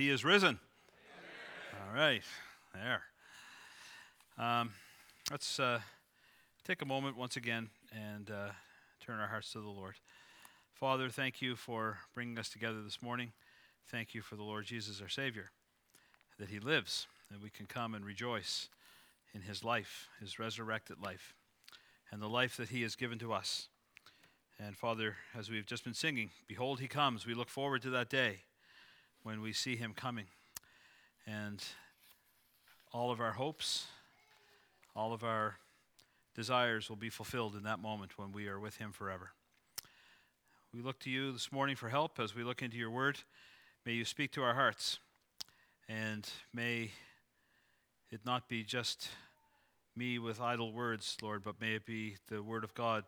He is risen. Amen. All right, there. Let's take a moment once again and turn our hearts to the Lord. Father, thank you for bringing us together this morning. Thank you for the Lord Jesus, our Savior, that he lives, that we can come and rejoice in his life, his resurrected life, and the life that he has given to us. And Father, as we've just been singing, behold, he comes. We look forward to that day when we see him coming. And all of our hopes, all of our desires will be fulfilled in that moment when we are with him forever. We look to you this morning for help as we look into your word. May you speak to our hearts, and may it not be just me with idle words, Lord, but may it be the word of God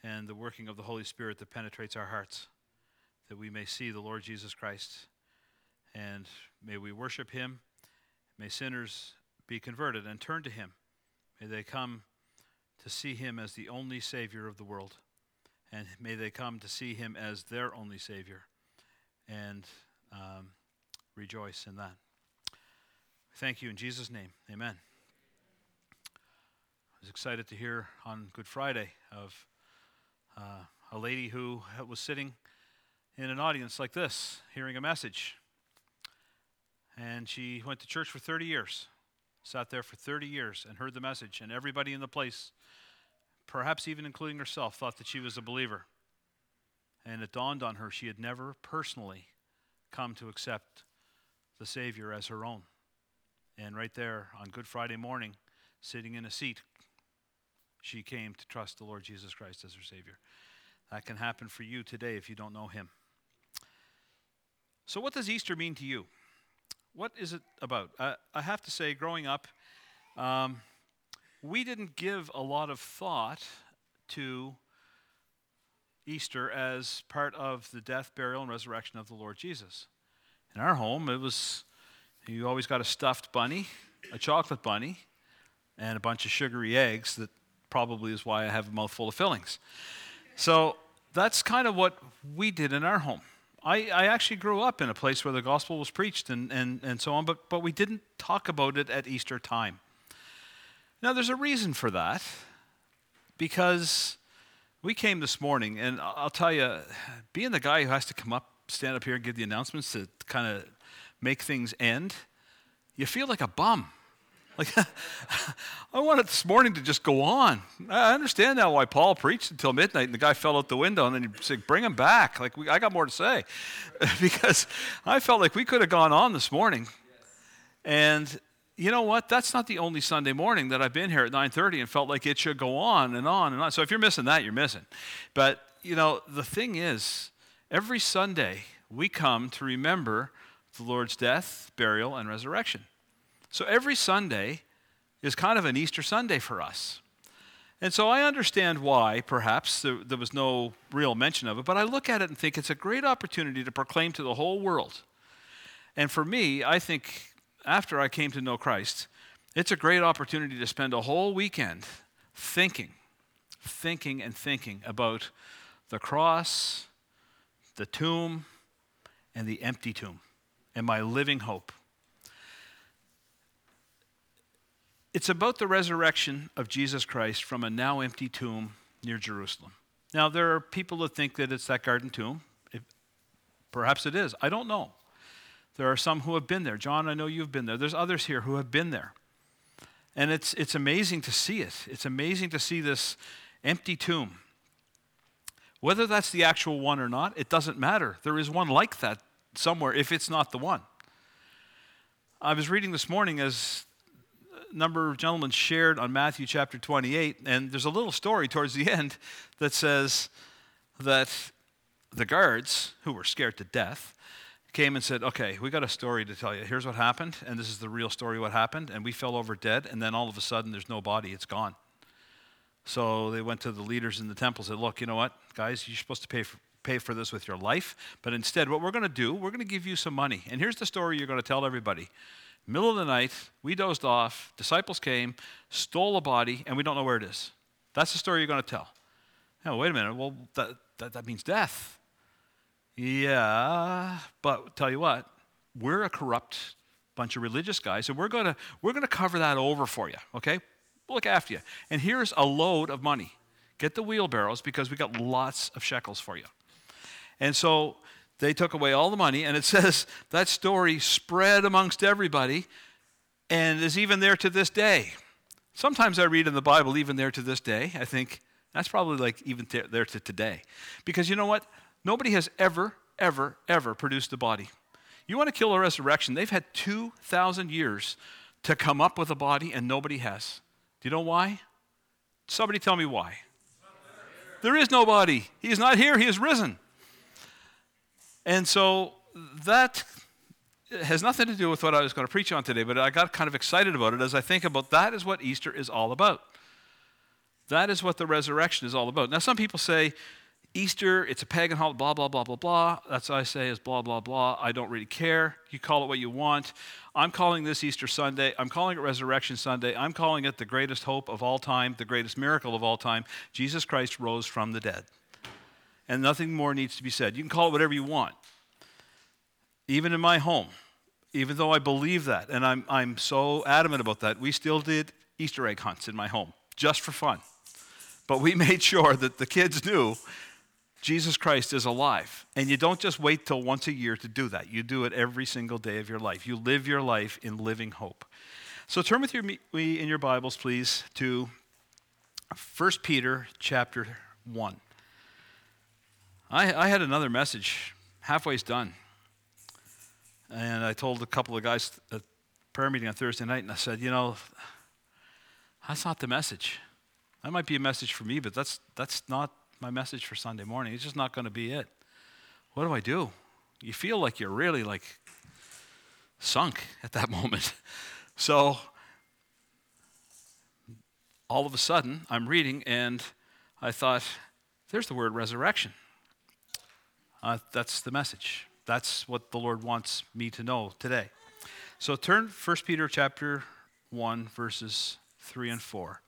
and the working of the Holy Spirit that penetrates our hearts, that we may see the Lord Jesus Christ, and may we worship him. May sinners be converted and turn to him. May they come to see him as the only Savior of the world, and may they come to see him as their only Savior and rejoice in that. Thank you in Jesus' name. Amen. I was excited to hear on Good Friday of a lady who was sitting in an audience like this, hearing a message. And she went to church for 30 years, sat there for 30 years and heard the message. And everybody in the place, perhaps even including herself, thought that she was a believer. And it dawned on her she had never personally come to accept the Savior as her own. And right there on Good Friday morning, sitting in a seat, she came to trust the Lord Jesus Christ as her Savior. That can happen for you today if you don't know him. So what does Easter mean to you? What is it about? I have to say, growing up, we didn't give a lot of thought to Easter as part of the death, burial, and resurrection of the Lord Jesus. In our home, it was, you always got a stuffed bunny, a chocolate bunny, and a bunch of sugary eggs. That probably is why I have a mouthful of fillings. So that's kind of what we did in our home. I actually grew up in a place where the gospel was preached and so on, but we didn't talk about it at Easter time. Now, there's a reason for that, because we came this morning, and I'll tell you, being the guy who has to come up, stand up here and give the announcements to kind of make things end, you feel like a bum. Like, I wanted this morning to just go on. I understand now why Paul preached until midnight and the guy fell out the window, and then he said, bring him back. Like, I got more to say. Because I felt like we could have gone on this morning. Yes. And you know what? That's not the only Sunday morning that I've been here at 9:30 and felt like it should go on and on and on. So if you're missing that, you're missing. But, you know, the thing is, every Sunday we come to remember the Lord's death, burial, and resurrection. So every Sunday is kind of an Easter Sunday for us. And so I understand why, perhaps, there was no real mention of it, but I look at it and think it's a great opportunity to proclaim to the whole world. And for me, I think after I came to know Christ, it's a great opportunity to spend a whole weekend thinking about the cross, the tomb, and the empty tomb, and my living hope. It's about the resurrection of Jesus Christ from a now empty tomb near Jerusalem. Now, there are people that think that it's that garden tomb. Perhaps it is. I don't know. There are some who have been there. John, I know you've been there. There's others here who have been there. And it's amazing to see it. It's amazing to see this empty tomb. Whether that's the actual one or not, it doesn't matter. There is one like that somewhere if it's not the one. I was reading this morning as number of gentlemen shared on Matthew chapter 28, and there's a little story towards the end that says that the guards, who were scared to death, came and said, okay, we got a story to tell you. Here's what happened, and this is the real story what happened, and we fell over dead, and then all of a sudden there's no body, it's gone. So they went to the leaders in the temple and said, look, you know what, guys, you're supposed to pay for this with your life, but instead what we're going to do, we're going to give you some money, and here's the story you're going to tell everybody. Middle of the night, we dozed off, disciples came, stole a body, and we don't know where it is. That's the story you're going to tell. Now, wait a minute. Well, that means death. Yeah, but tell you what, we're a corrupt bunch of religious guys, and we're gonna cover that over for you, okay? We'll look after you. And here's a load of money. Get the wheelbarrows because we got lots of shekels for you. And so they took away all the money, and it says that story spread amongst everybody and is even there to this day. Sometimes I read in the Bible, even there to this day, I think that's probably like even there to today. Because you know what? Nobody has ever produced a body. You want to kill a resurrection, they've had 2,000 years to come up with a body, and nobody has. Do you know why? Somebody tell me why. There is no body. He is not here. He is risen. And so that has nothing to do with what I was going to preach on today, but I got kind of excited about it as I think about that is what Easter is all about. That is what the resurrection is all about. Now, some people say, Easter, it's a pagan holiday, blah, blah, blah, blah, blah. That's what I say is blah, blah, blah. I don't really care. You call it what you want. I'm calling this Easter Sunday. I'm calling it Resurrection Sunday. I'm calling it the greatest hope of all time, the greatest miracle of all time. Jesus Christ rose from the dead. And nothing more needs to be said. You can call it whatever you want. Even in my home, even though I believe that, and I'm so adamant about that, we still did Easter egg hunts in my home, just for fun. But we made sure that the kids knew Jesus Christ is alive. And you don't just wait till once a year to do that. You do it every single day of your life. You live your life in living hope. So turn with me in your Bibles, please, to 1 Peter chapter 1. I had another message, halfway's done. And I told a couple of guys at prayer meeting on Thursday night, and I said, you know, that's not the message. That might be a message for me, but that's not my message for Sunday morning. It's just not going to be it. What do? You feel like you're really like sunk at that moment. So all of a sudden I'm reading and I thought, there's the word resurrection. That's the message. That's what the Lord wants me to know today. So turn 1 Peter chapter 1 verses 3 and 4.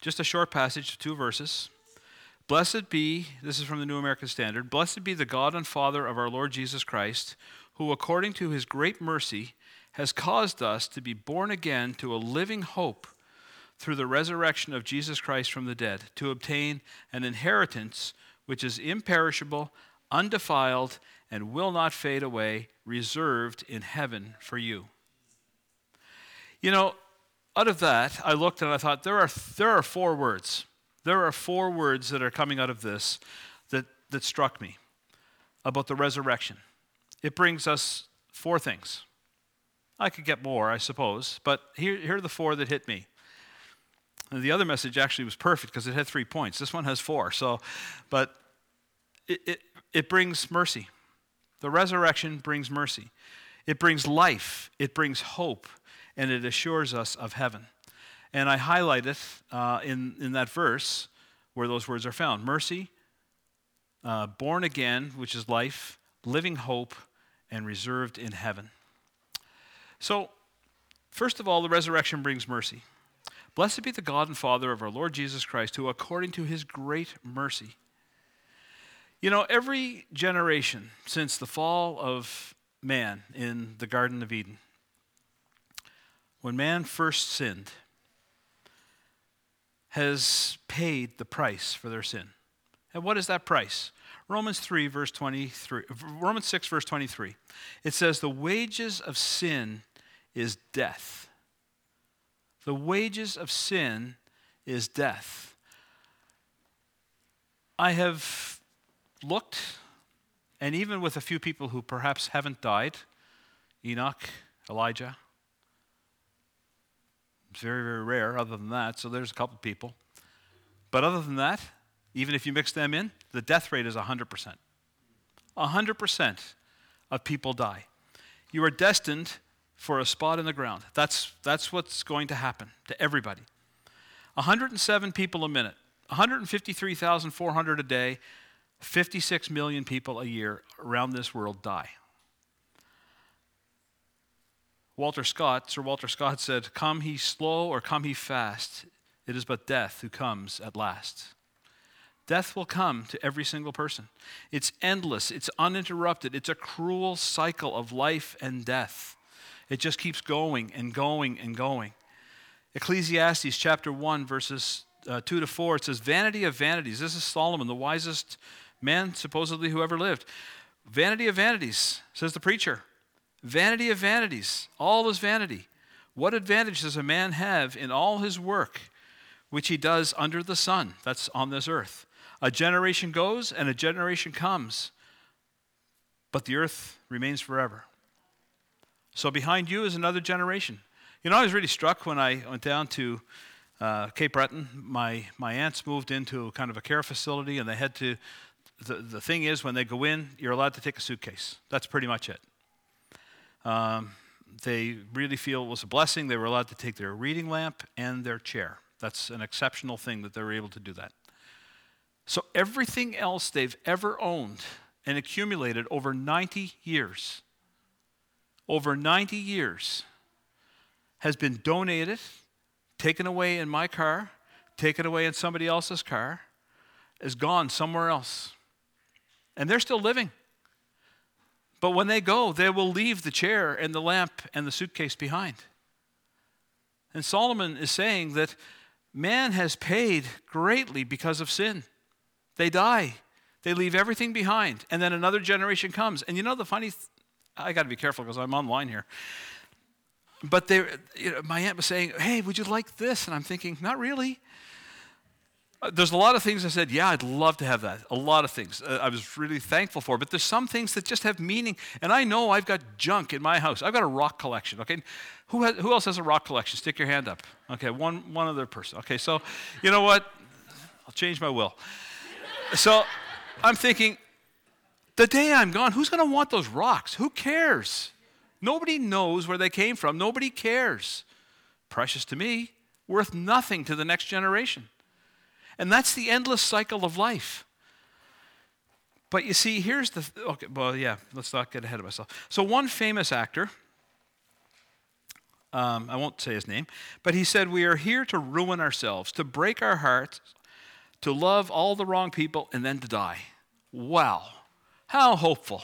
Just a short passage, 2 verses. Blessed be, this is from the New American Standard, blessed be the God and Father of our Lord Jesus Christ, who according to his great mercy has caused us to be born again to a living hope through the resurrection of Jesus Christ from the dead, to obtain an inheritance which is imperishable, undefiled, and will not fade away, reserved in heaven for you. You know, out of that, I looked and I thought, there are 4 words. There are 4 words that are coming out of this that struck me about the resurrection. It brings us 4 things. I could get more, I suppose, but here are the 4 that hit me. And the other message actually was perfect because it had 3 points. This one has 4. So, but it brings mercy. The resurrection brings mercy. It brings life. It brings hope. And it assures us of heaven. And I highlight it in that verse where those words are found. Mercy, born again, which is life, living hope, and reserved in heaven. So, first of all, the resurrection brings mercy. Blessed be the God and Father of our Lord Jesus Christ, who according to his great mercy. You know, every generation since the fall of man in the Garden of Eden, when man first sinned, has paid the price for their sin. And what is that price? Romans 6, verse 23. It says, the wages of sin is death. The wages of sin is death. I have looked, and even with a few people who perhaps haven't died, Enoch, Elijah, it's very, very rare other than that, so there's a couple people. But other than that, even if you mix them in, the death rate is 100%. 100% of people die. You are destined for a spot in the ground. That's what's going to happen to everybody. 107 people a minute, 153,400 a day, 56 million people a year around this world die. Sir Walter Scott said, come he slow or come he fast, it is but death who comes at last. Death will come to every single person. It's endless. It's uninterrupted. It's a cruel cycle of life and death. It just keeps going and going and going. Ecclesiastes chapter 1, verses 2 to 4, it says, vanity of vanities. This is Solomon, the wisest man supposedly who ever lived. Vanity of vanities, says the preacher. Vanity of vanities. All is vanity. What advantage does a man have in all his work which he does under the sun? That's on this earth. A generation goes and a generation comes, but the earth remains forever. So behind you is another generation. You know, I was really struck when I went down to Cape Breton. My aunts moved into kind of a care facility, and they had to, the thing is, when they go in, you're allowed to take a suitcase. That's pretty much it. They really feel it was a blessing. They were allowed to take their reading lamp and their chair. That's an exceptional thing that they were able to do that. So everything else they've ever owned and accumulated over 90 years, has been donated, taken away in my car, taken away in somebody else's car, is gone somewhere else. And they're still living. But when they go, they will leave the chair and the lamp and the suitcase behind. And Solomon is saying that man has paid greatly because of sin. They die. They leave everything behind. And then another generation comes. And you know the funny I got to be careful because I'm online here. But my aunt was saying, hey, would you like this? And I'm thinking, not really. There's a lot of things I said, yeah, I'd love to have that. A lot of things I was really thankful for. But there's some things that just have meaning. And I know I've got junk in my house. I've got a rock collection, okay? Who else has a rock collection? Stick your hand up. Okay, one other person. Okay, so you know what? I'll change my will. So I'm thinking, the day I'm gone, who's going to want those rocks? Who cares? Nobody knows where they came from. Nobody cares. Precious to me, worth nothing to the next generation. And that's the endless cycle of life. But you see, here's the... let's not get ahead of ourselves. So one famous actor, I won't say his name, but he said, we are here to ruin ourselves, to break our hearts, to love all the wrong people, and then to die. Wow. How hopeful.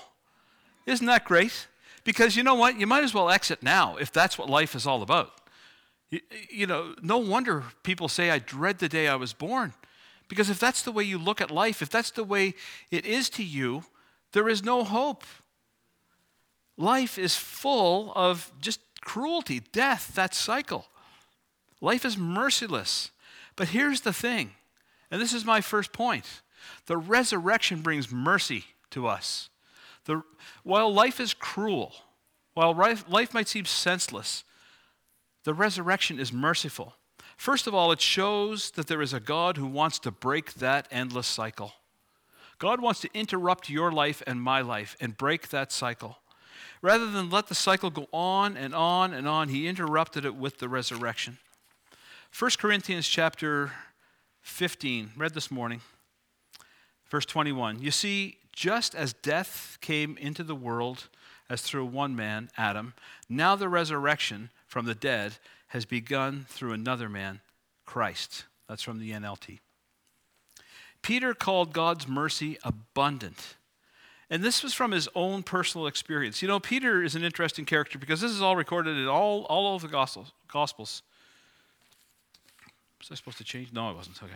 Isn't that great? Because you know what? You might as well exit now if that's what life is all about. You know, no wonder people say, I dread the day I was born. Because if that's the way you look at life, if that's the way it is to you, there is no hope. Life is full of just cruelty, death, that cycle. Life is merciless. But here's the thing, and this is my first point. The resurrection brings mercy to us. While life is cruel, while life might seem senseless, the resurrection is merciful. First of all, it shows that there is a God who wants to break that endless cycle. God wants to interrupt your life and my life and break that cycle. Rather than let the cycle go on and on and on, he interrupted it with the resurrection. 1 Corinthians chapter 15, read this morning, verse 21. You see, just as death came into the world as through one man, Adam, now the resurrection from the dead has begun through another man, Christ. That's from the NLT. Peter called God's mercy abundant. And this was from his own personal experience. You know, Peter is an interesting character because this is all recorded in all of the Gospels. Was I supposed to change? No, I wasn't. Okay.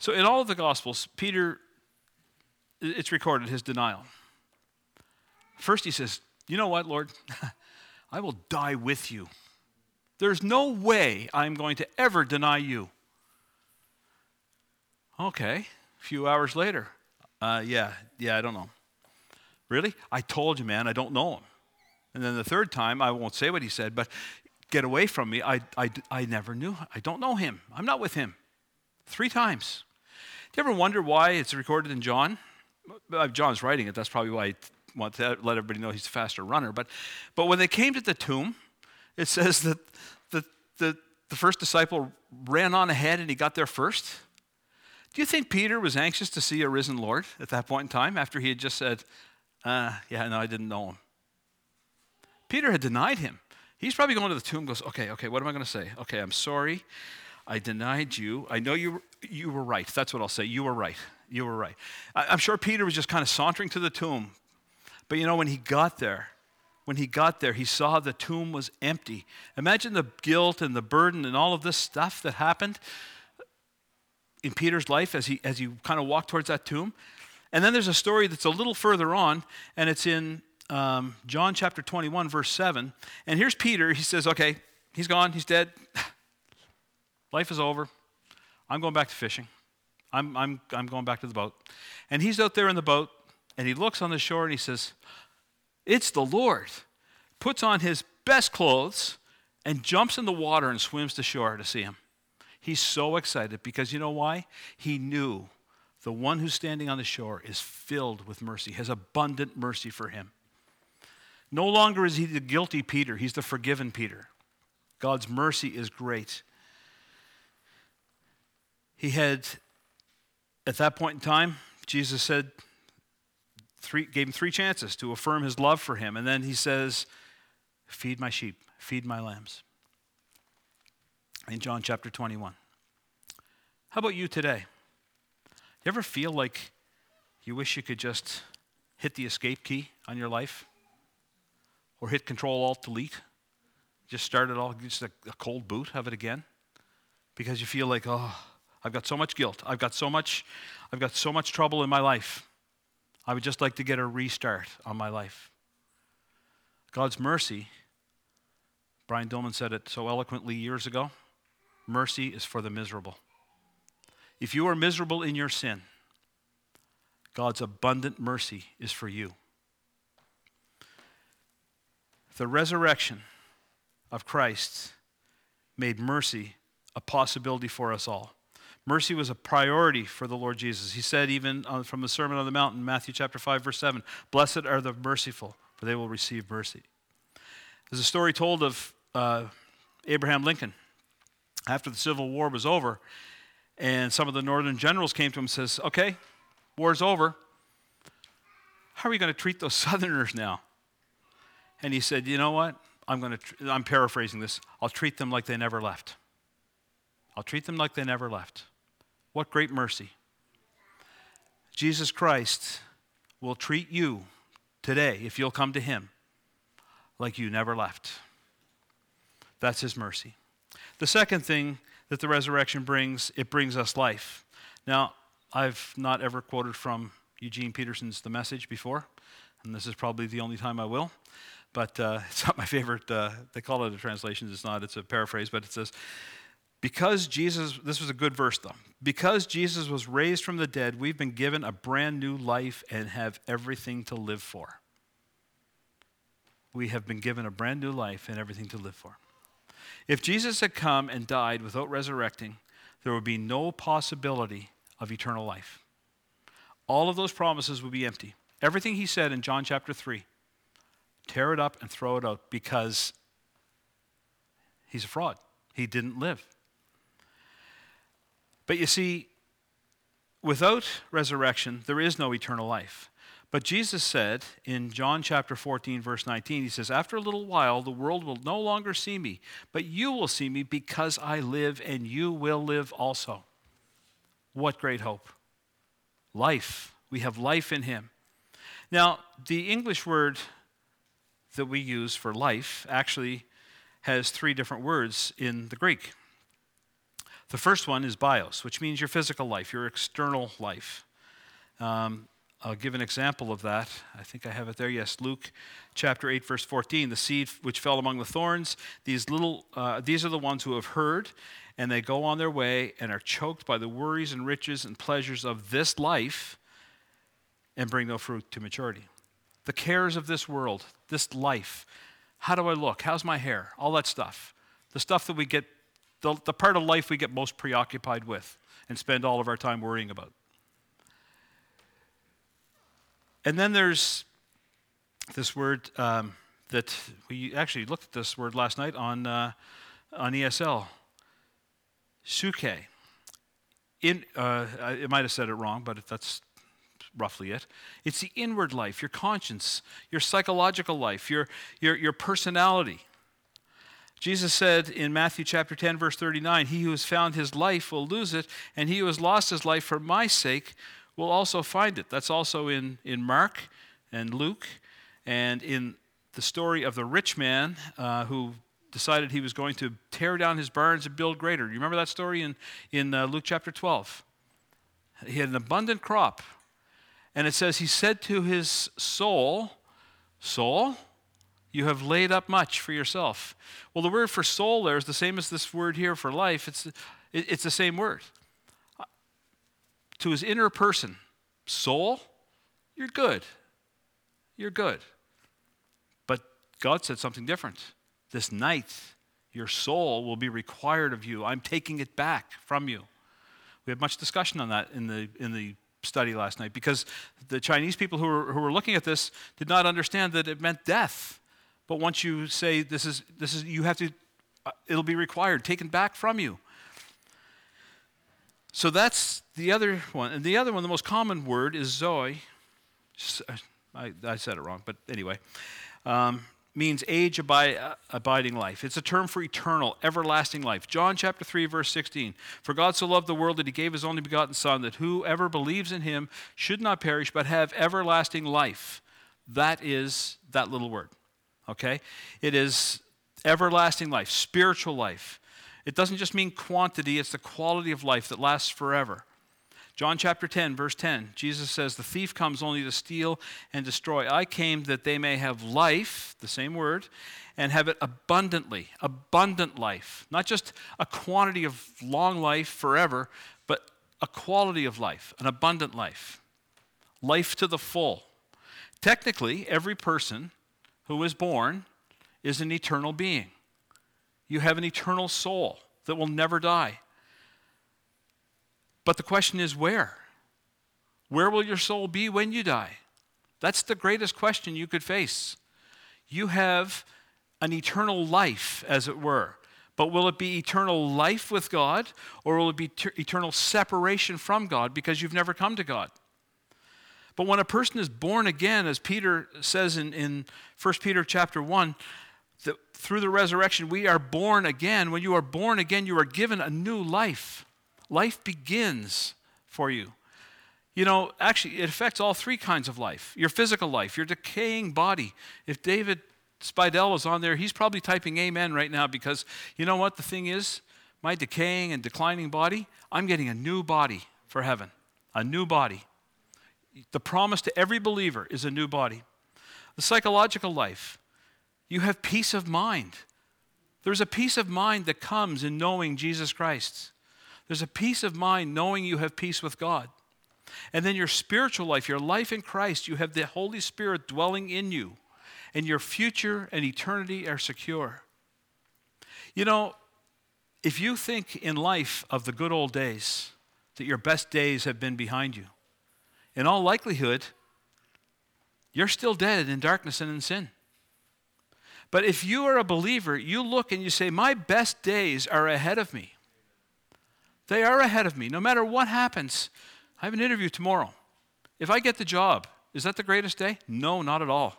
So in all of the Gospels, Peter, it's recorded his denial. First he says, you know what, Lord? I will die with you. There's no way I'm going to ever deny you. Okay, a few hours later. I don't know. Really? I told you, man, I don't know him. And then the third time, I won't say what he said, but get away from me. I never knew. I don't know him. I'm not with him. 3 times. Do you ever wonder why it's recorded in John? John's writing it. That's probably why I want to let everybody know he's a faster runner. But when they came to the tomb, it says that the first disciple ran on ahead and he got there first. Do you think Peter was anxious to see a risen Lord at that point in time after he had just said, I didn't know him? Peter had denied him. He's probably going to the tomb and goes, okay, what am I going to say? Okay, I'm sorry. I denied you. I know you were right. That's what I'll say. You were right. You were right. I'm sure Peter was just kind of sauntering to the tomb. But you know, when he got there, he saw the tomb was empty. Imagine the guilt and the burden and all of this stuff that happened in Peter's life as he kind of walked towards that tomb. And then there's a story that's a little further on, and it's in John chapter 21, verse 7. And here's Peter. He says, okay, he's gone. He's dead. Life is over. I'm going back to fishing. I'm going back to the boat. And he's out there in the boat, and he looks on the shore, and he says, it's the Lord. Puts on his best clothes and jumps in the water and swims to shore to see him. He's so excited because you know why? He knew the one who's standing on the shore is filled with mercy, has abundant mercy for him. No longer is he the guilty Peter. He's the forgiven Peter. God's mercy is great. He had, at that point in time, Jesus said, gave him three chances to affirm his love for him. And then he says, feed my sheep, feed my lambs. In John chapter 21. How about you today? You ever feel like you wish you could just hit the escape key on your life? Or hit Control-Alt-Delete? Just start it all, just a cold boot of it again? Because you feel like, oh, I've got so much guilt. I've got so much trouble in my life. I would just like to get a restart on my life. God's mercy, Brian Dillman said it so eloquently years ago, mercy is for the miserable. If you are miserable in your sin, God's abundant mercy is for you. The resurrection of Christ made mercy a possibility for us all. Mercy was a priority for the Lord Jesus. He said even from the Sermon on the Mount in Matthew chapter 5, verse 7, blessed are the merciful, for they will receive mercy. There's a story told of Abraham Lincoln. After the Civil War was over, and some of the northern generals came to him and says, okay, war's over. How are we going to treat those southerners now? And he said, you know what? I'm paraphrasing this. I'll treat them like they never left. I'll treat them like they never left. What great mercy. Jesus Christ will treat you today, if you'll come to him, like you never left. That's his mercy. The second thing that the resurrection brings, it brings us life. Now, I've not ever quoted from Eugene Peterson's The Message before, and this is probably the only time I will. But it's not my favorite. They call it a translation. It's not. It's a paraphrase, but it says, because Jesus, this was a good verse though, because Jesus was raised from the dead, we've been given a brand new life and have everything to live for. We have been given a brand new life and everything to live for. If Jesus had come and died without resurrecting, there would be no possibility of eternal life. All of those promises would be empty. Everything he said in John chapter 3, tear it up and throw it out because he's a fraud. He didn't live. But you see, without resurrection, there is no eternal life. But Jesus said in John chapter 14, verse 19, he says, after a little while, the world will no longer see me, but you will see me because I live and you will live also. What great hope. Life. We have life in him. Now, the English word that we use for life actually has three different words in the Greek. The first one is bios, which means your physical life, your external life. I'll give an example of that. I think I have it there. Yes, Luke chapter 8, verse 14. The seed which fell among the thorns, these are the ones who have heard, and they go on their way and are choked by the worries and riches and pleasures of this life and bring no fruit to maturity. The cares of this world, this life. How do I look? How's my hair? All that stuff. The stuff that we get, the part of life we get most preoccupied with and spend all of our time worrying about. And then there's this word that we actually looked at this word last night on ESL. Suke. I might have said it wrong, but that's roughly it. It's the inward life, your conscience, your psychological life, your personality. Jesus said in Matthew chapter 10, verse 39, he who has found his life will lose it, and he who has lost his life for my sake we'll also find it. That's also in Mark and Luke, and in the story of the rich man who decided he was going to tear down his barns and build greater. You remember that story in Luke chapter 12? He had an abundant crop. And it says, he said to his soul, "Soul, you have laid up much for yourself." Well, the word for soul there is the same as this word here for life. It's the same word. To his inner person, soul, you're good. You're good. But God said something different. This night, your soul will be required of you. I'm taking it back from you. We had much discussion on that in the study last night, because the Chinese people who were looking at this did not understand that it meant death. But once you say this is you have to, it'll be required, taken back from you. So that's the other one. And the other one, the most common word is zoe. I said it wrong, but anyway, means age, abiding life. It's a term for eternal, everlasting life. John chapter 3, verse 16. "For God so loved the world that he gave his only begotten Son, that whoever believes in him should not perish, but have everlasting life." That is that little word, okay? It is everlasting life, spiritual life. It doesn't just mean quantity, it's the quality of life that lasts forever. John chapter 10, verse 10, Jesus says, "The thief comes only to steal and destroy. I came that they may have life," the same word, "and have it abundantly," abundant life. Not just a quantity of long life forever, but a quality of life, an abundant life. Life to the full. Technically, every person who is born is an eternal being. You have an eternal soul that will never die. But the question is, where? Where will your soul be when you die? That's the greatest question you could face. You have an eternal life, as it were. But will it be eternal life with God, or will it be eternal separation from God because you've never come to God? But when a person is born again, as Peter says in 1 Peter chapter 1, that through the resurrection we are born again. When you are born again, you are given a new life. Life begins for you. You know, actually, it affects all three kinds of life. Your physical life, your decaying body. If David Spidell is on there, he's probably typing amen right now, because you know what the thing is? My decaying and declining body, I'm getting a new body for heaven. A new body. The promise to every believer is a new body. The psychological life, you have peace of mind. There's a peace of mind that comes in knowing Jesus Christ. There's a peace of mind knowing you have peace with God. And then your spiritual life, your life in Christ, you have the Holy Spirit dwelling in you. And your future and eternity are secure. You know, if you think in life of the good old days, that your best days have been behind you, in all likelihood, you're still dead in darkness and in sin. But if you are a believer, you look and you say, "My best days are ahead of me. They are ahead of me." No matter what happens, I have an interview tomorrow. If I get the job, is that the greatest day? No, not at all.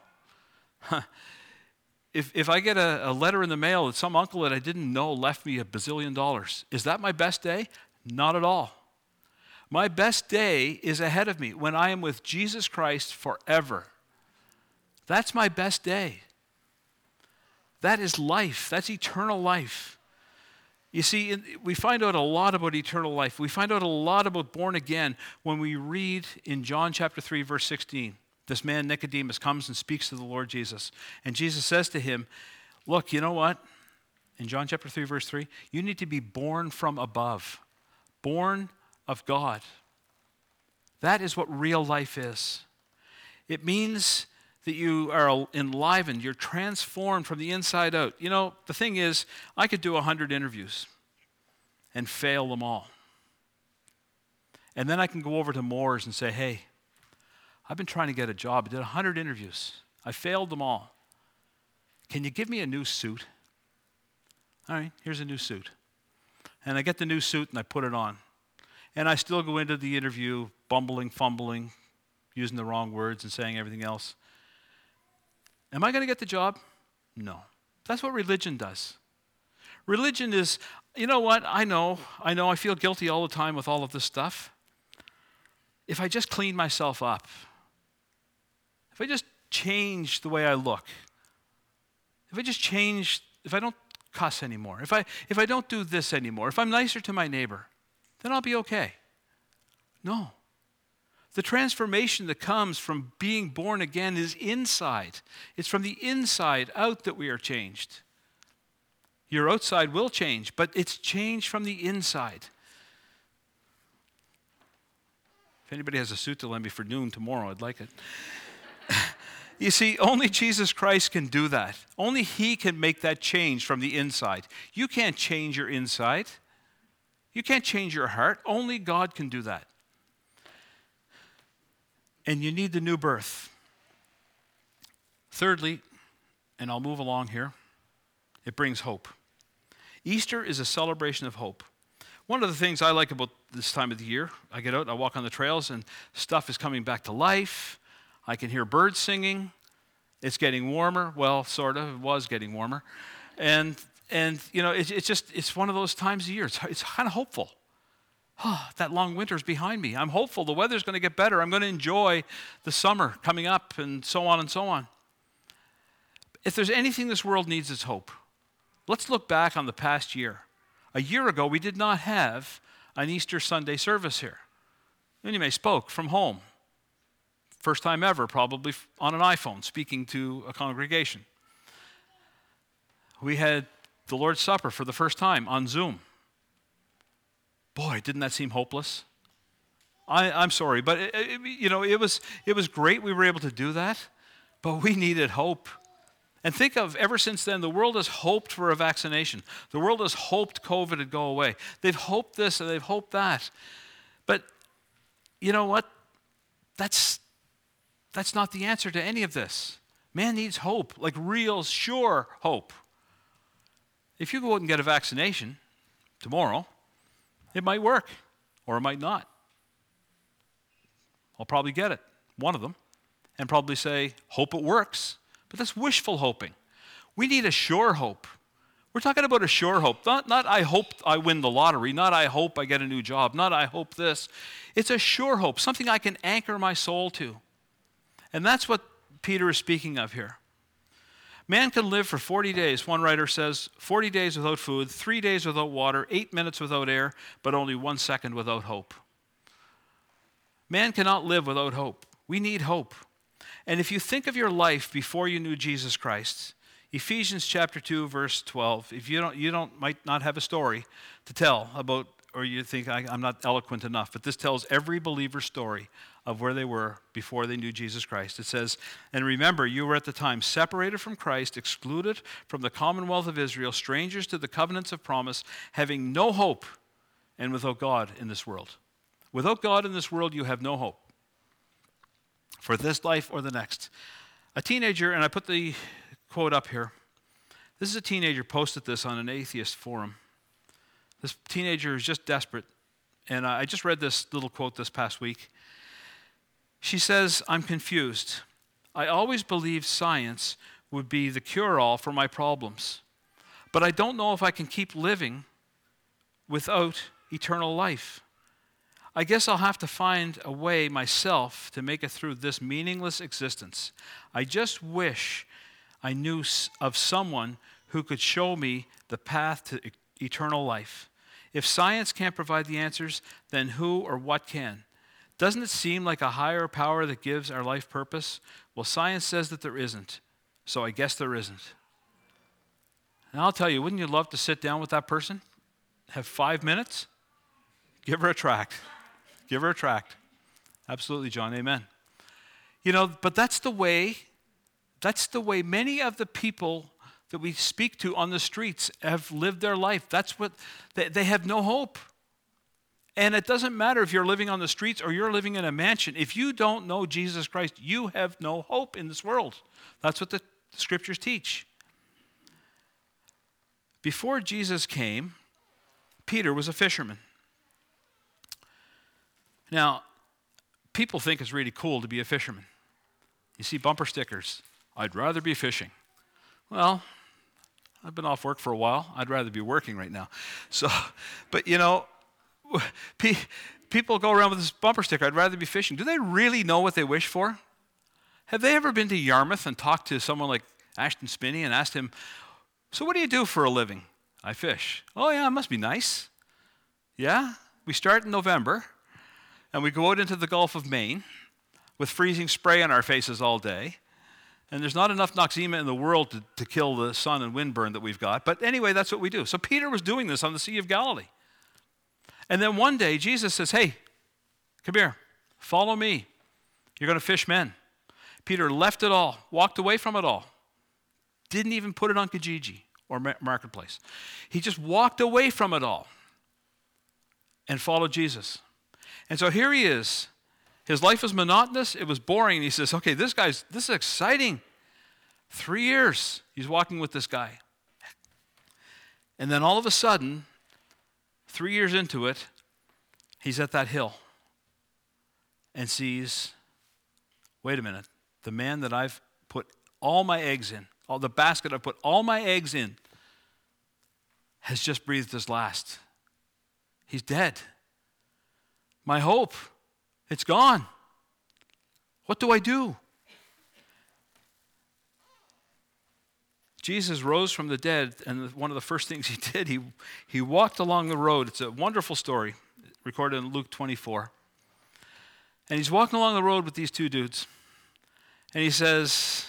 If I get a letter in the mail that some uncle that I didn't know left me $1 bazillion, is that my best day? Not at all. My best day is ahead of me when I am with Jesus Christ forever. That's my best day. That is life. That's eternal life. You see, we find out a lot about eternal life. We find out a lot about born again when we read in John chapter 3, verse 16. This man, Nicodemus, comes and speaks to the Lord Jesus. And Jesus says to him, "Look, you know what? In John chapter 3, verse 3, you need to be born from above, born of God." That is what real life is. It means that you are enlivened, you're transformed from the inside out. You know, the thing is, I could do 100 interviews and fail them all. And then I can go over to Moore's and say, "Hey, I've been trying to get a job. I did 100 interviews. I failed them all. Can you give me a new suit?" "All right, here's a new suit." And I get the new suit and I put it on. And I still go into the interview bumbling, fumbling, using the wrong words and saying everything else. Am I going to get the job? No. That's what religion does. Religion is, you know what, I feel guilty all the time with all of this stuff. if I just clean myself up, if I just change the way I look, if I just change, if I don't cuss anymore, if I don't do this anymore, if I'm nicer to my neighbor, then I'll be okay. No. The transformation that comes from being born again is inside. It's from the inside out that we are changed. Your outside will change, but it's changed from the inside. If anybody has a suit to lend me for noon tomorrow, I'd like it. You see, only Jesus Christ can do that. Only He can make that change from the inside. You can't change your inside. You can't change your heart. Only God can do that. And you need the new birth. Thirdly, and I'll move along here, it brings hope. Easter is a celebration of hope. One of the things I like about this time of the year, I get out, I walk on the trails, and stuff is coming back to life. I can hear birds singing. It's getting warmer. Well, sort of. It was getting warmer. And you know, it's one of those times of year. It's kind of hopeful. Oh, that long winter's behind me. I'm hopeful. The weather's going to get better. I'm going to enjoy the summer coming up and so on and so on. If there's anything this world needs, it's hope. Let's look back on the past year. A year ago, we did not have an Easter Sunday service here. Anyway, spoke from home. First time ever, probably on an iPhone, speaking to a congregation. We had the Lord's Supper for the first time on Zoom. Boy, didn't that seem hopeless? I'm sorry, but it was great we were able to do that, but we needed hope. And think of, ever since then, the world has hoped for a vaccination. The world has hoped COVID would go away. They've hoped this and they've hoped that. But you know what? That's not the answer to any of this. Man needs hope, like real, sure hope. If you go out and get a vaccination tomorrow, it might work, or it might not. I'll probably get it, one of them, and probably say, hope it works. But that's wishful hoping. We need a sure hope. We're talking about a sure hope, not I hope I win the lottery, not I hope I get a new job, not I hope this. It's a sure hope, something I can anchor my soul to. And that's what Peter is speaking of here. Man can live for 40 days, one writer says, 40 days without food, 3 days without water, 8 minutes without air, but only 1 second without hope. Man cannot live without hope. We need hope. And if you think of your life before you knew Jesus Christ, Ephesians chapter 2, verse 12, if you might not have a story to tell about, or you think I'm not eloquent enough, but this tells every believer's story of where they were before they knew Jesus Christ. It says, and remember, you were at the time separated from Christ, excluded from the commonwealth of Israel, strangers to the covenants of promise, having no hope, and without God in this world. Without God in this world, you have no hope for this life or the next. A teenager, and I put the quote up here. This is a teenager posted this on an atheist forum. This teenager is just desperate, and I just read this little quote this past week. She says, I'm confused. I always believed science would be the cure-all for my problems, but I don't know if I can keep living without eternal life. I guess I'll have to find a way myself to make it through this meaningless existence. I just wish I knew of someone who could show me the path to eternal life. If science can't provide the answers, then who or what can? Doesn't it seem like a higher power that gives our life purpose? Well, science says that there isn't, so I guess there isn't. And I'll tell you, wouldn't you love to sit down with that person? Have 5 minutes? Give her a tract. Give her a tract. Absolutely, John, amen. You know, but that's the way many of the people that we speak to on the streets have lived their life. That's what, they have no hope. And it doesn't matter if you're living on the streets or you're living in a mansion. If you don't know Jesus Christ, you have no hope in this world. That's what the scriptures teach. Before Jesus came, Peter was a fisherman. Now, people think it's really cool to be a fisherman. You see bumper stickers, I'd rather be fishing. Well, I've been off work for a while. I'd rather be working right now. So, but you know, people go around with this bumper sticker, "I'd rather be fishing." Do they really know what they wish for? Have they ever been to Yarmouth and talked to someone like Ashton Spinney and asked him, "So what do you do for a living?" "I fish." "Oh yeah, it must be nice." Yeah, we start in November and we go out into the Gulf of Maine with freezing spray on our faces all day. And there's not enough Noxzema in the world to kill the sun and windburn that we've got. But anyway, that's what we do. So Peter was doing this on the Sea of Galilee. And then one day, Jesus says, "Hey, come here, follow me. You're going to fish men." Peter left it all, walked away from it all. Didn't even put it on Kijiji or Marketplace. He just walked away from it all and followed Jesus. And so here he is. His life was monotonous. It was boring. And he says, "Okay, this is exciting." 3 years he's walking with this guy. And then all of a sudden, 3 years into it, he's at that hill and sees, wait a minute, the man that I've put all my eggs in, the basket I've put all my eggs in, has just breathed his last. He's dead. My hope, it's gone. What do I do? Jesus rose from the dead, and one of the first things he did, he walked along the road. It's a wonderful story recorded in Luke 24. And he's walking along the road with these two dudes. And he says,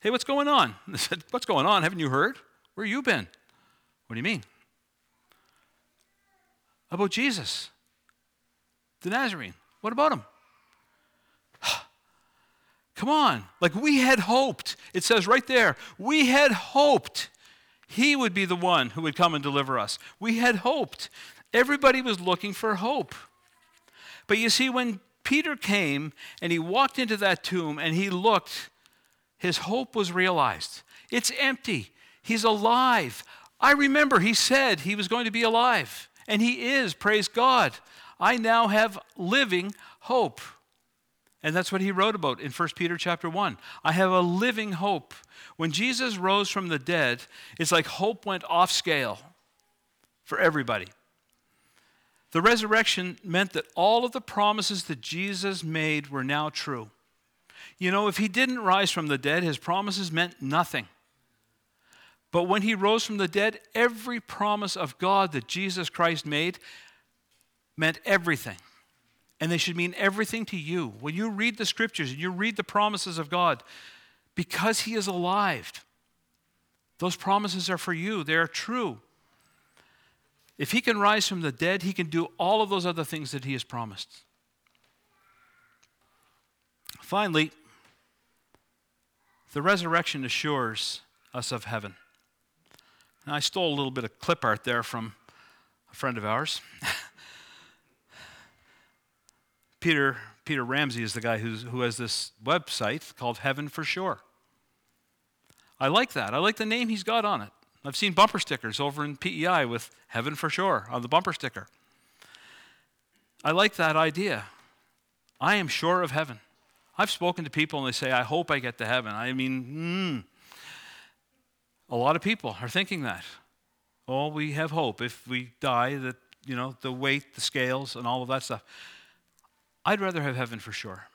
"Hey, what's going on?" And they said, "What's going on? Haven't you heard? Where you been?" "What do you mean?" "About Jesus, the Nazarene. What about him?" Come on. Like, we had hoped. It says right there, we had hoped he would be the one who would come and deliver us. We had hoped. Everybody was looking for hope. But you see, when Peter came and he walked into that tomb and he looked, his hope was realized. It's empty. He's alive. I remember he said he was going to be alive. And he is, praise God. I now have living hope. And that's what he wrote about in 1 Peter chapter 1. I have a living hope. When Jesus rose from the dead, it's like hope went off scale for everybody. The resurrection meant that all of the promises that Jesus made were now true. You know, if he didn't rise from the dead, his promises meant nothing. But when he rose from the dead, every promise of God that Jesus Christ made meant everything. And they should mean everything to you. When you read the scriptures and you read the promises of God, because he is alive, those promises are for you. They are true. If he can rise from the dead, he can do all of those other things that he has promised. Finally, the resurrection assures us of heaven. Now, I stole a little bit of clip art there from a friend of ours. Peter Ramsey is the guy who has this website called Heaven for Sure. I like that. I like the name he's got on it. I've seen bumper stickers over in PEI with Heaven for Sure on the bumper sticker. I like that idea. I am sure of heaven. I've spoken to people and they say, "I hope I get to heaven." I mean, a lot of people are thinking that. Oh, we have hope if we die, that, you know, the weight, the scales, and all of that stuff. I'd rather have heaven for sure.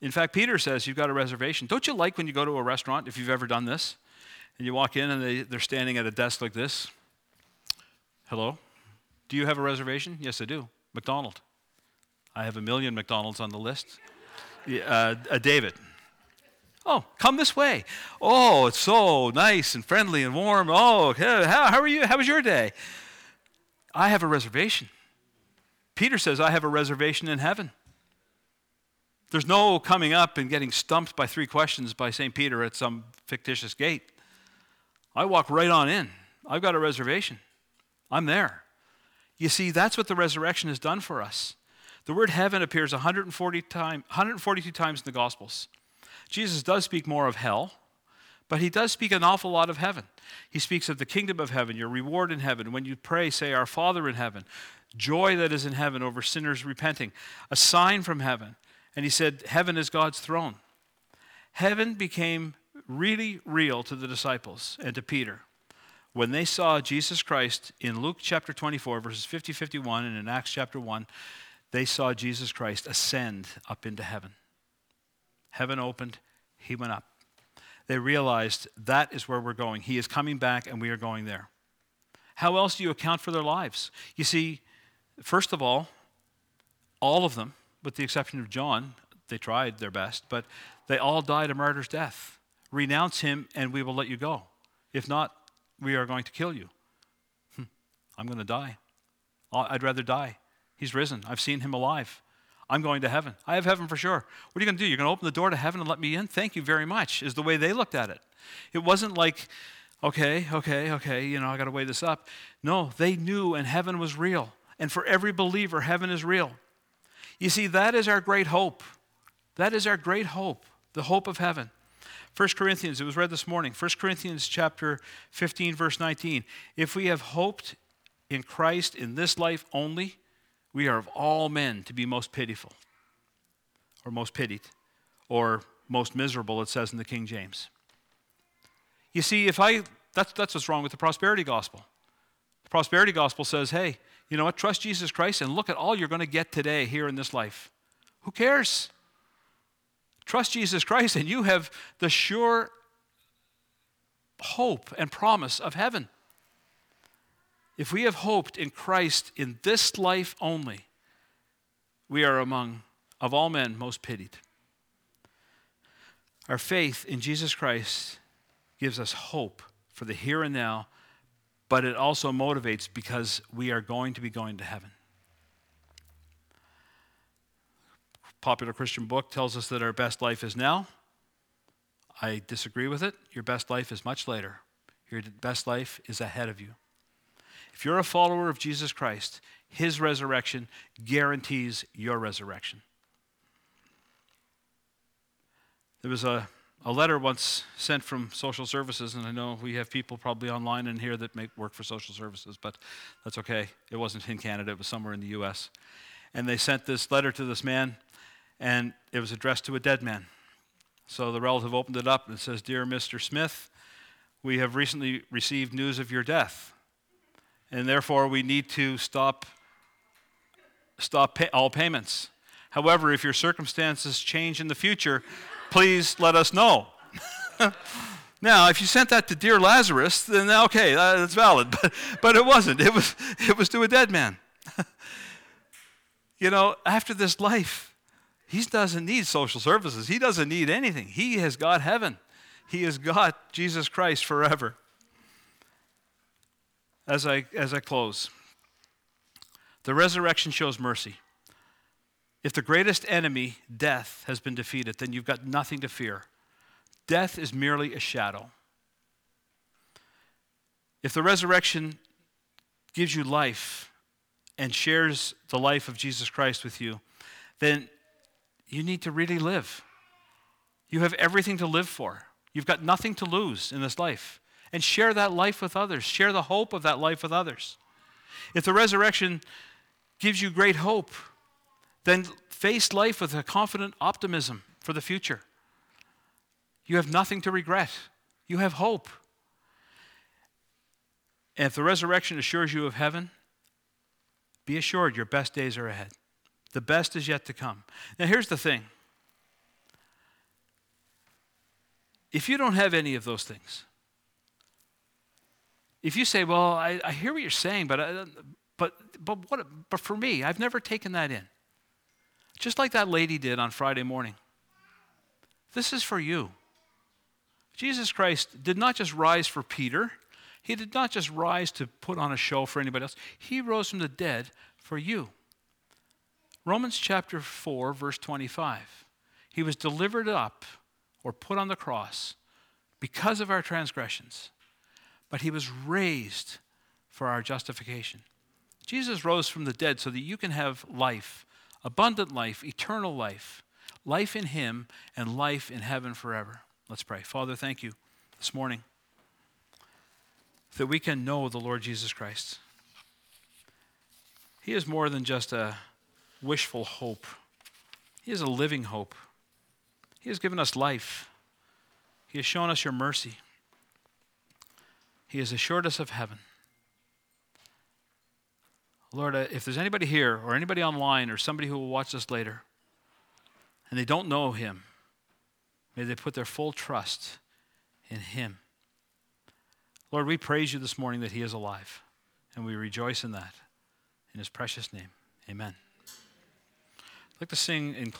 In fact, Peter says, you've got a reservation. Don't you like when you go to a restaurant, if you've ever done this, and you walk in and they're standing at a desk like this? "Hello, do you have a reservation?" "Yes, I do. McDonald." "I have a million McDonald's on the list." David. "Oh, come this way. Oh, it's so nice and friendly and warm. Oh, how are you? How was your day?" I have a reservation. Peter says, I have a reservation in heaven. There's no coming up and getting stumped by three questions by St. Peter at some fictitious gate. I walk right on in. I've got a reservation. I'm there. You see, that's what the resurrection has done for us. The word heaven appears 142 times in the Gospels. Jesus does speak more of hell, but he does speak an awful lot of heaven. He speaks of the kingdom of heaven, your reward in heaven. When you pray, say, "Our Father in heaven," joy that is in heaven over sinners repenting, a sign from heaven. And he said, heaven is God's throne. Heaven became really real to the disciples and to Peter when they saw Jesus Christ in Luke chapter 24, verses 50, 51, and in Acts chapter 1, they saw Jesus Christ ascend up into heaven. Heaven opened, he went up. They realized that is where we're going. He is coming back and we are going there. How else do you account for their lives? You see, first of all of them, with the exception of John, they tried their best, but they all died a martyr's death. Renounce him and we will let you go. If not, we are going to kill you. I'm going to die. I'd rather die. He's risen. I've seen him alive. I'm going to heaven. I have heaven for sure. What are you going to do? You're going to open the door to heaven and let me in? Thank you very much, is the way they looked at it. It wasn't like, okay, I got to weigh this up. No, they knew, and heaven was real. And for every believer, heaven is real. You see, that is our great hope. That is our great hope, the hope of heaven. 1 Corinthians, it was read this morning, 1 Corinthians chapter 15, verse 19. If we have hoped in Christ in this life only, we are of all men to be most pitiful, or most pitied, or most miserable, it says in the King James. You see, that's what's wrong with the prosperity gospel. The prosperity gospel says, hey, you know what, trust Jesus Christ and look at all you're going to get today here in this life. Who cares? Trust Jesus Christ and you have the sure hope and promise of heaven. If we have hoped in Christ in this life only, we are among, of all men, most pitied. Our faith in Jesus Christ gives us hope for the here and now, but it also motivates because we are going to be going to heaven. Popular Christian book tells us that our best life is now. I disagree with it. Your best life is much later. Your best life is ahead of you. If you're a follower of Jesus Christ, his resurrection guarantees your resurrection. There was a letter once sent from social services, and I know we have people probably online in here that may work for social services, but that's okay. It wasn't in Canada, it was somewhere in the US. And they sent this letter to this man, and it was addressed to a dead man. So the relative opened it up and it says, "Dear Mr. Smith, we have recently received news of your death. And therefore, we need to stop all payments. However, if your circumstances change in the future, please let us know." Now, if you sent that to Dear Lazarus, then okay, that's valid. But it wasn't. It was to a dead man. After this life, he doesn't need social services. He doesn't need anything. He has got heaven. He has got Jesus Christ forever. As I close, the resurrection shows mercy. If the greatest enemy, death, has been defeated, then you've got nothing to fear. Death is merely a shadow. If the resurrection gives you life and shares the life of Jesus Christ with you, then you need to really live. You have everything to live for. You've got nothing to lose in this life. And share that life with others. Share the hope of that life with others. If the resurrection gives you great hope, then face life with a confident optimism for the future. You have nothing to regret. You have hope. And if the resurrection assures you of heaven, be assured your best days are ahead. The best is yet to come. Now here's the thing. If you don't have any of those things, if you say, well, I hear what you're saying, but for me, I've never taken that in. Just like that lady did on Friday morning. This is for you. Jesus Christ did not just rise for Peter. He did not just rise to put on a show for anybody else. He rose from the dead for you. Romans chapter 4, verse 25. He was delivered up or put on the cross because of our transgressions. But he was raised for our justification. Jesus rose from the dead so that you can have life, abundant life, eternal life, life in him and life in heaven forever. Let's pray. Father, thank you this morning that we can know the Lord Jesus Christ. He is more than just a wishful hope. He is a living hope. He has given us life. He has shown us your mercy. He has assured us of heaven. Lord, if there's anybody here or anybody online or somebody who will watch this later and they don't know him, may they put their full trust in him. Lord, we praise you this morning that he is alive, and we rejoice in that. In his precious name, amen. I'd like to sing in closing.